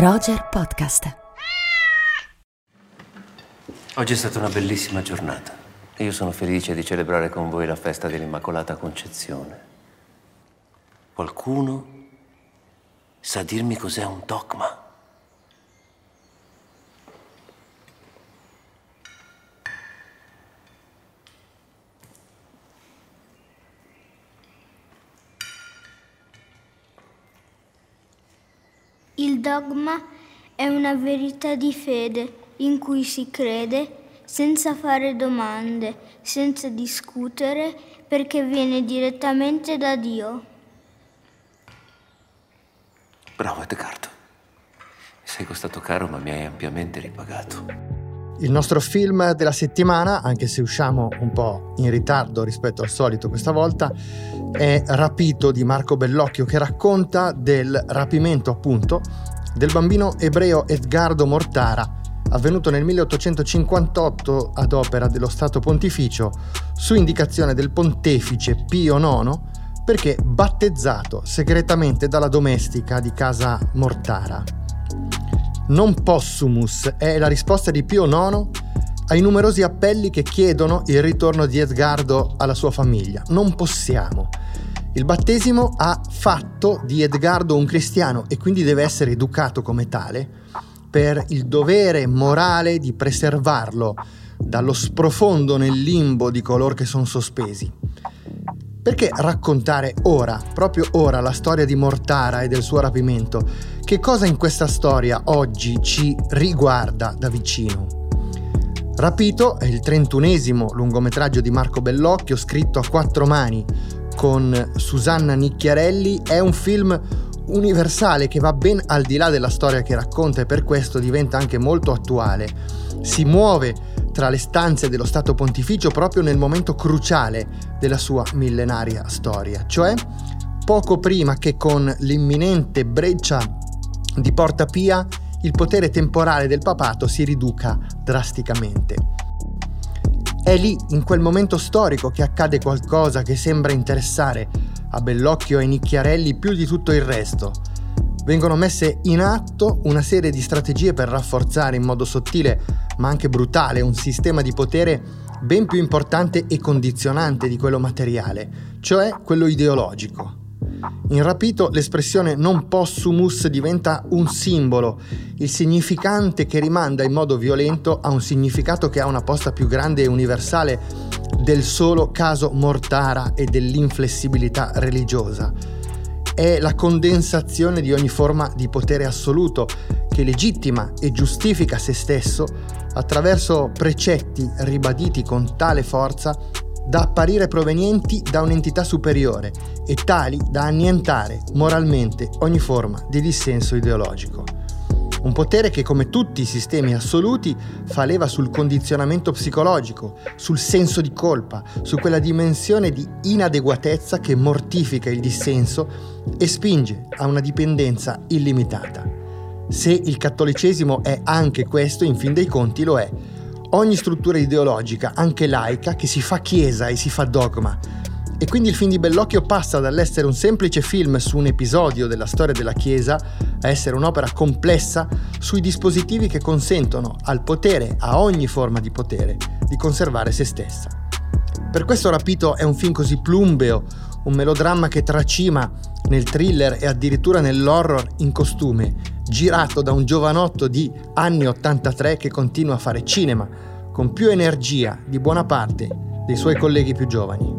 Roger Podcast. Oggi è stata una bellissima giornata. Io sono felice di celebrare con voi la festa dell'Immacolata Concezione. Qualcuno sa dirmi cos'è un dogma? Il dogma è una verità di fede in cui si crede senza fare domande, senza discutere, perché viene direttamente da Dio. Bravo Edgardo, mi sei costato caro ma mi hai ampiamente ripagato. Il nostro film della settimana, anche se usciamo un po' in ritardo rispetto al solito questa volta, è Rapito di Marco Bellocchio, che racconta del rapimento, appunto, del bambino ebreo Edgardo Mortara, avvenuto nel 1858 ad opera dello Stato Pontificio su indicazione del pontefice Pio Nono, perché battezzato segretamente dalla domestica di casa Mortara. Non possumus è la risposta di Pio Nono ai numerosi appelli che chiedono il ritorno di Edgardo alla sua famiglia. Non possiamo. Il battesimo ha fatto di Edgardo un cristiano e quindi deve essere educato come tale, per il dovere morale di preservarlo dallo sprofondo nel limbo di coloro che sono sospesi. Perché raccontare ora, proprio ora, la storia di Mortara e del suo rapimento? Che cosa in questa storia oggi ci riguarda da vicino? Rapito è il 31esimo lungometraggio di Marco Bellocchio, scritto a quattro mani con Susanna Nicchiarelli. È un film universale che va ben al di là della storia che racconta e per questo diventa anche molto attuale. Si muove tra le stanze dello Stato Pontificio proprio nel momento cruciale della sua millenaria storia, cioè poco prima che con l'imminente breccia di Porta Pia il potere temporale del papato si riduca drasticamente. È lì, in quel momento storico, che accade qualcosa che sembra interessare a Bellocchio e Nicchiarelli più di tutto il resto. Vengono messe in atto una serie di strategie per rafforzare in modo sottile, ma anche brutale, un sistema di potere ben più importante e condizionante di quello materiale, cioè quello ideologico. In Rapito l'espressione non possumus diventa un simbolo, il significante che rimanda in modo violento a un significato che ha una posta più grande e universale del solo caso Mortara e dell'inflessibilità religiosa. È la condensazione di ogni forma di potere assoluto che legittima e giustifica se stesso attraverso precetti ribaditi con tale forza da apparire provenienti da un'entità superiore e tali da annientare moralmente ogni forma di dissenso ideologico. Un potere che, come tutti i sistemi assoluti, fa leva sul condizionamento psicologico, sul senso di colpa, su quella dimensione di inadeguatezza che mortifica il dissenso e spinge a una dipendenza illimitata. Se il cattolicesimo è anche questo, in fin dei conti lo è. Ogni struttura ideologica, anche laica, che si fa chiesa e si fa dogma. E quindi il film di Bellocchio passa dall'essere un semplice film su un episodio della storia della Chiesa a essere un'opera complessa sui dispositivi che consentono al potere, a ogni forma di potere, di conservare se stessa. Per questo Rapito è un film così plumbeo, un melodramma che tracima nel thriller e addirittura nell'horror in costume, girato da un giovanotto di anni 83 che continua a fare cinema, con più energia di buona parte dei suoi colleghi più giovani.